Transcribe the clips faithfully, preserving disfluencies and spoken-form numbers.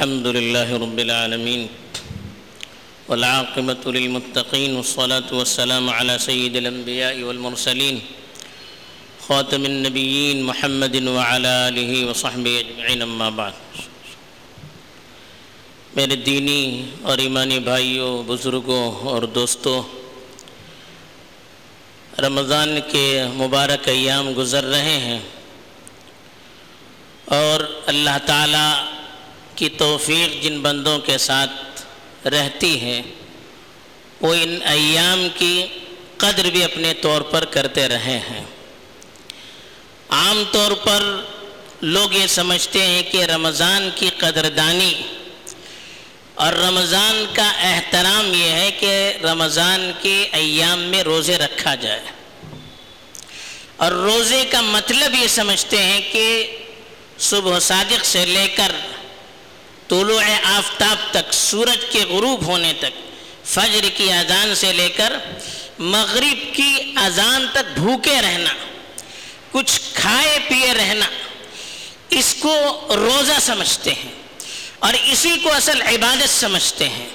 الحمد لله رب العالمين والعاقبة للمتقين والصلاة والسلام على سيد الأنبياء والمرسلين خاتم النبيين محمد وعلى آله وصحبه أجمعين أما بعد۔ میرے دینی اور ایمانی بھائیوں، بزرگوں اور دوستوں، رمضان کے مبارک ایام گزر رہے ہیں اور اللہ تعالیٰ کی توفیق جن بندوں کے ساتھ رہتی ہے وہ ان ایام کی قدر بھی اپنے طور پر کرتے رہے ہیں۔ عام طور پر لوگ یہ سمجھتے ہیں کہ رمضان کی قدردانی اور رمضان کا احترام یہ ہے کہ رمضان کے ایام میں روزے رکھا جائے، اور روزے کا مطلب یہ سمجھتے ہیں کہ صبح صادق سے لے کر طلوع آفتاب تک، سورج کے غروب ہونے تک، فجر کی اذان سے لے کر مغرب کی اذان تک بھوکے رہنا، کچھ کھائے پیے رہنا، اس کو روزہ سمجھتے ہیں اور اسی کو اصل عبادت سمجھتے ہیں۔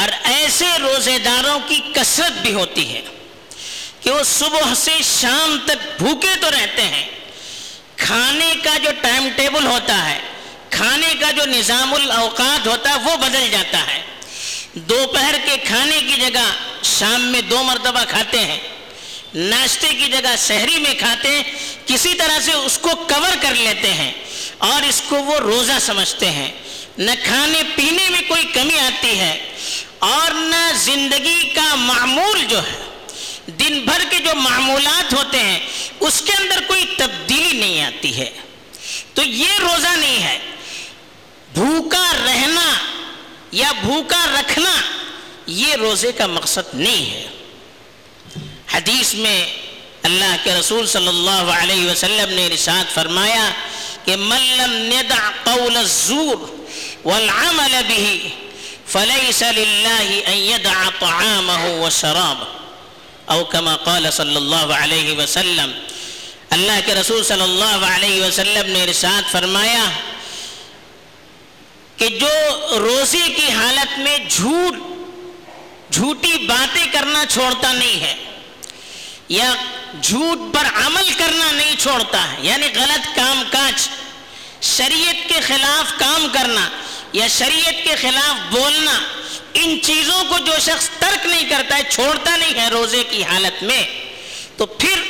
اور ایسے روزے داروں کی کثرت بھی ہوتی ہے کہ وہ صبح سے شام تک بھوکے تو رہتے ہیں، کھانے کا جو ٹائم ٹیبل ہوتا ہے، کھانے کا جو نظام الاوقات ہوتا ہے وہ بدل جاتا ہے۔ دوپہر کے کھانے کی جگہ شام میں دو مرتبہ کھاتے ہیں، ناشتے کی جگہ سحری میں کھاتے ہیں، کسی طرح سے اس کو کور کر لیتے ہیں اور اس کو وہ روزہ سمجھتے ہیں۔ نہ کھانے پینے میں کوئی کمی آتی ہے اور نہ زندگی کا معمول جو ہے، دن بھر کے جو معمولات ہوتے ہیں، اس کے اندر کوئی تبدیلی نہیں آتی ہے۔ تو یہ روزہ نہیں ہے۔ بھوکا رہنا یا بھوکا رکھنا یہ روزے کا مقصد نہیں ہے۔ حدیث میں اللہ کے رسول صلی اللہ علیہ وسلم نے ارشاد فرمایا کہ من لم يدع قول الزور والعمل به فليس لله ان يدع طعامه وشرابه او كما قال صلی اللہ علیہ وسلم۔ اللہ کے رسول صلی اللہ علیہ وسلم نے ارشاد فرمایا کہ جو روزے کی حالت میں جھوٹ جھوٹی باتیں کرنا چھوڑتا نہیں ہے یا جھوٹ پر عمل کرنا نہیں چھوڑتا ہے، یعنی غلط کام کاج، شریعت کے خلاف کام کرنا یا شریعت کے خلاف بولنا، ان چیزوں کو جو شخص ترک نہیں کرتا ہے، چھوڑتا نہیں ہے روزے کی حالت میں، تو پھر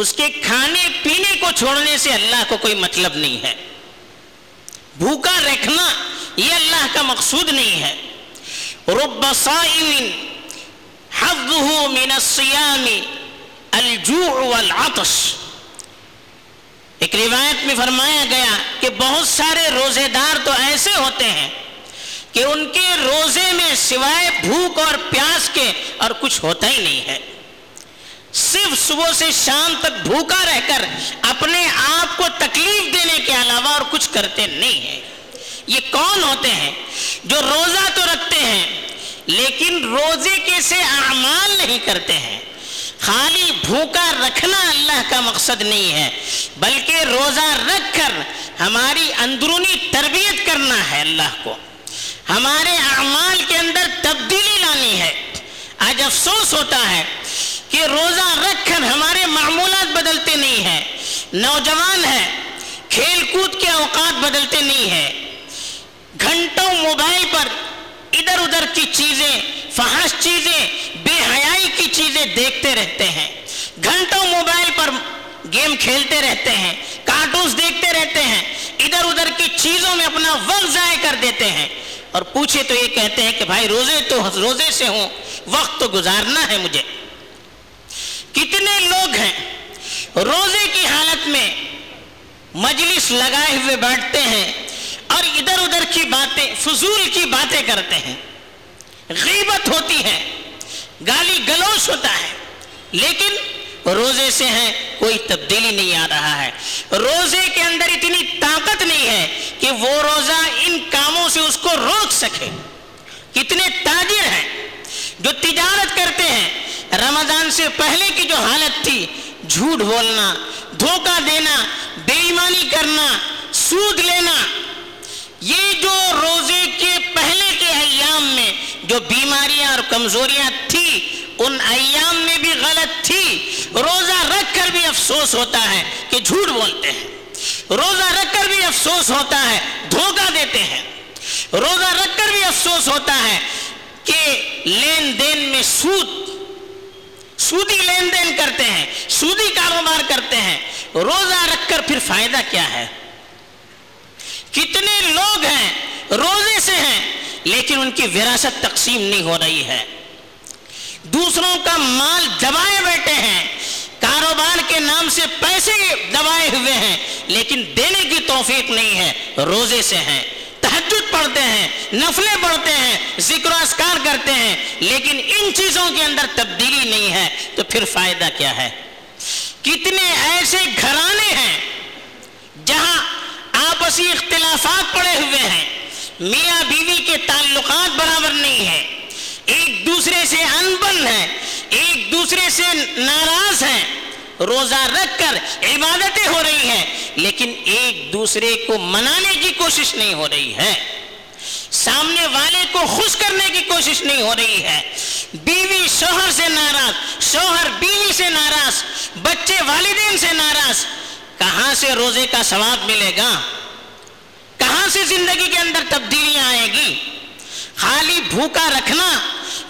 اس کے کھانے پینے کو چھوڑنے سے اللہ کو کوئی مطلب نہیں ہے۔ بھوکا رکھنا یہ اللہ کا مقصود نہیں ہے۔ رب صائم حظه من الصيام الجوع والعطش، ایک روایت میں فرمایا گیا کہ بہت سارے روزے دار تو ایسے ہوتے ہیں کہ ان کے روزے میں سوائے بھوک اور پیاس کے اور کچھ ہوتا ہی نہیں ہے۔ صرف صبح سے شام تک بھوکا رہ کر اپنے آپ کو تکلیف دینے کے علاوہ اور کچھ کرتے نہیں ہیں۔ یہ کون ہوتے ہیں؟ جو روزہ تو رکھتے ہیں لیکن روزے کے سے اعمال نہیں کرتے ہیں۔ خالی بھوکا رکھنا اللہ کا مقصد نہیں ہے، بلکہ روزہ رکھ کر ہماری اندرونی تربیت کرنا ہے، اللہ کو ہمارے اعمال کے اندر تبدیلی لانی ہے۔ آج افسوس ہوتا ہے کہ روزہ رکھ کر ہمارے معمولات بدلتے نہیں ہیں۔ نوجوان ہے، کھیل کود کے اوقات بدلتے نہیں ہیں، گھنٹوں موبائل پر ادھر ادھر کی چیزیں، فحش چیزیں، بے حیائی کی چیزیں دیکھتے رہتے ہیں، گھنٹوں موبائل پر گیم کھیلتے رہتے ہیں، کارٹونز دیکھتے رہتے ہیں، ادھر ادھر کی چیزوں میں اپنا وقت ضائع کر دیتے ہیں۔ اور پوچھے تو یہ کہتے ہیں کہ بھائی روزے تو روزے سے ہوں، وقت تو گزارنا ہے مجھے۔ کتنے لوگ ہیں روزے کی حالت میں مجلس لگائے ہوئے بیٹھتے ہیں اور ادھر ادھر کی باتیں، فضول کی باتیں کرتے ہیں، غیبت ہوتی ہے، گالی گلوچ ہوتا ہے، لیکن روزے سے ہیں کوئی تبدیلی نہیں آ رہا ہے۔ روزے کے اندر اتنی طاقت نہیں ہے کہ وہ روزہ ان کاموں سے اس کو روک سکے۔ کتنے تاجر ہیں جو تجارت کرتے ہیں، رمضان سے پہلے کی جو حالت تھی، جھوٹ بولنا، دھوکہ دینا، بے ایمانی کرنا، سود لینا، یہ جو جو بیماریاں اور کمزوریاں تھیں ان ایام میں بھی غلط تھی. روزہ رکھ کر بھی افسوس ہوتا ہے کہ جھوٹ بولتے ہیں, روزہ رکھ کر بھی افسوس ہوتا ہے دھوکہ دیتے ہیں, روزہ رکھ کر بھی افسوس ہوتا ہے کہ لین دین میں سود سودی لین دین کرتے ہیں, سودی کاروبار کرتے ہیں. روزہ رکھ کر پھر فائدہ کیا ہے؟ کتنے لوگ ہیں روزے سے ہیں لیکن ان کی وراثت تقسیم نہیں ہو رہی ہے, دوسروں کا مال دبائے بیٹھے ہیں, کاروبار کے نام سے پیسے دبائے ہوئے ہیں لیکن دینے کی توفیق نہیں ہے. روزے سے ہیں, تہجد پڑھتے ہیں, نفلیں پڑھتے ہیں, ذکر و اذکار کرتے ہیں لیکن ان چیزوں کے اندر تبدیلی نہیں ہے تو پھر فائدہ کیا ہے؟ کتنے ایسے گھرانے ہیں جہاں آپسی اختلافات پڑے ہوئے ہیں, میاں بیوی کے تعلقات برابر نہیں ہیں, ایک دوسرے سے انبن ہے, ایک دوسرے سے ناراض ہیں. روزہ رکھ کر عبادتیں ہو رہی ہیں لیکن ایک دوسرے کو منانے کی کوشش نہیں ہو رہی ہے, سامنے والے کو خوش کرنے کی کوشش نہیں ہو رہی ہے. بیوی شوہر سے ناراض, شوہر بیوی سے ناراض, بچے والدین سے ناراض. کہاں سے روزے کا ثواب ملے گا؟ کہاں سے زندگی کے اندر تبدیلیاں آئے گی؟ خالی بھوکا رکھنا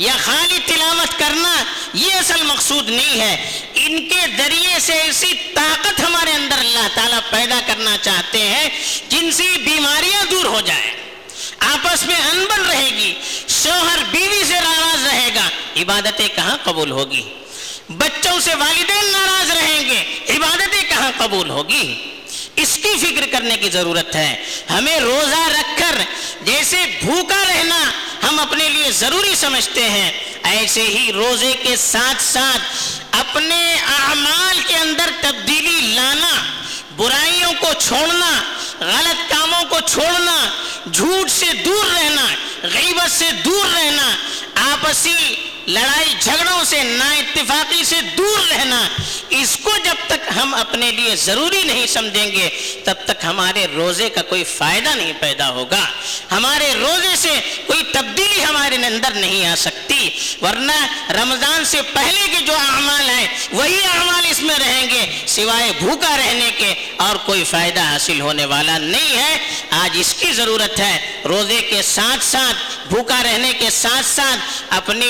یا خالی تلاوت کرنا یہ اصل مقصود نہیں ہے. ان کے ذریعے سے ایسی طاقت ہمارے اندر اللہ تعالیٰ پیدا کرنا چاہتے ہیں جن سے بیماریاں دور ہو جائیں, آپس میں انبن رہے گی, شوہر بیوی سے ناراض رہے گا, عبادتیں کہاں قبول ہوگی, بچوں سے والدین ناراض رہیں گے, عبادتیں کہاں قبول ہوگی. اس کی فکر کرنے کی ضرورت ہے. ہمیں روزہ رکھ کر جیسے بھوکا رہنا ہم اپنے لیے ضروری سمجھتے ہیں, ایسے ہی روزے کے ساتھ ساتھ اپنے اعمال کے اندر تبدیلی لانا, برائیوں کو چھوڑنا, غلط کاموں کو چھوڑنا, جھوٹ سے دور رہنا, غیبت سے دور رہنا, آپسی لڑائی جھگڑوں سے, نا اتفاقی سے دور رہنا. اس کو جب تک ہم اپنے لیے ضروری نہیں سمجھیں گے تب تک ہمارے روزے کا کوئی فائدہ نہیں پیدا ہوگا, ہمارے روزے سے کوئی تبدیلی ہمارے اندر نہیں آ سکتی. ورنہ رمضان سے پہلے کے جو اعمال ہیں وہی اعمال اس میں رہیں گے, سوائے بھوکا رہنے کے اور کوئی فائدہ حاصل ہونے والا نہیں ہے. آج اس کی ضرورت ہے. روزے کے ساتھ ساتھ بھوکا رہنے کے ساتھ ساتھ اپنے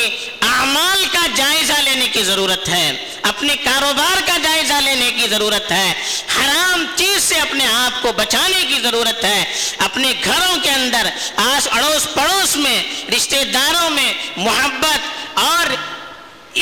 اعمال کا جائزہ لینے کی ضرورت ہے, اپنے کاروبار کا جائزہ لینے کی ضرورت ہے, حرام چیز سے اپنے آپ کو بچانے کی ضرورت ہے. اپنے گھروں کے اندر, آس اڑوس پڑوس میں, رشتہ داروں میں محبت اور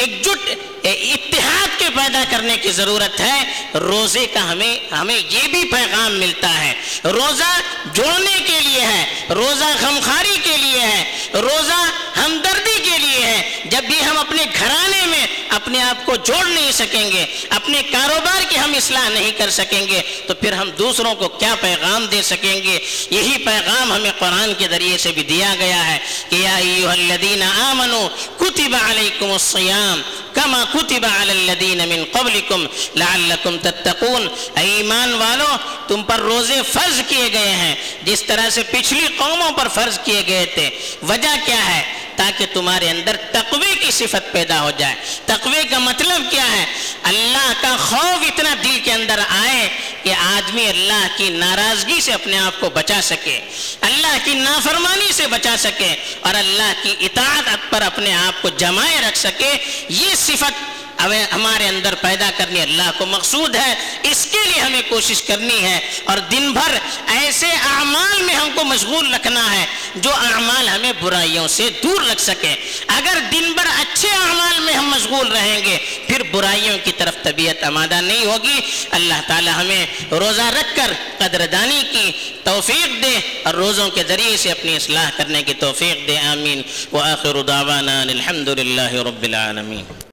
ایک جٹ اتحاد کے پیدا کرنے کی ضرورت ہے. روزے کا ہمیں ہمیں یہ بھی پیغام ملتا ہے, روزہ جوڑنے کے لیے ہے, روزہ غمخواری کے لیے ہے, روزہ ہمدردی کے لیے ہے. جب بھی ہم اپنے گھرانے میں اپنے آپ کو جوڑ نہیں سکیں گے, اپنے کاروبار کی ہم اصلاح نہیں کر سکیں گے تو پھر ہم دوسروں کو کیا پیغام دے سکیں گے؟ یہی پیغام ہمیں قرآن کے ذریعے سے بھی دیا گیا ہے کہ یا ایھا الذین آمنوا کتب علیکم الصیام کما کتب علی الذین من قبلکم لعلکم تتقون. اے ایمان والو, تم پر روزے فرض کیے گئے ہیں جس طرح سے پچھلی قوموں پر فرض کیے گئے تھے. وجہ کیا ہے؟ تاکہ تمہارے اندر تقوی کی صفت پیدا ہو جائے. تقوی کا مطلب کیا ہے؟ اللہ کا خوف اتنا دل کے اندر آئے کہ آدمی اللہ کی ناراضگی سے اپنے آپ کو بچا سکے, اللہ کی نافرمانی سے بچا سکے اور اللہ کی اطاعت پر اپنے آپ کو جمائے رکھ سکے. یہ صفت ہمارے اندر پیدا کرنی اللہ کو مقصود ہے. اس کے لیے ہمیں کوشش کرنی ہے اور دن بھر ایسے اعمال میں ہم کو مشغول رکھنا ہے جو اعمال ہمیں برائیوں سے دور رکھ سکیں. اگر دن بھر اچھے اعمال میں ہم مشغول رہیں گے پھر برائیوں کی طرف طبیعت آمادہ نہیں ہوگی. اللہ تعالی ہمیں روزہ رکھ کر قدردانی کی توفیق دے اور روزوں کے ذریعے سے اپنی اصلاح کرنے کی توفیق دے. آمین. وآخر دعوانا الحمد للہ رب العالمین.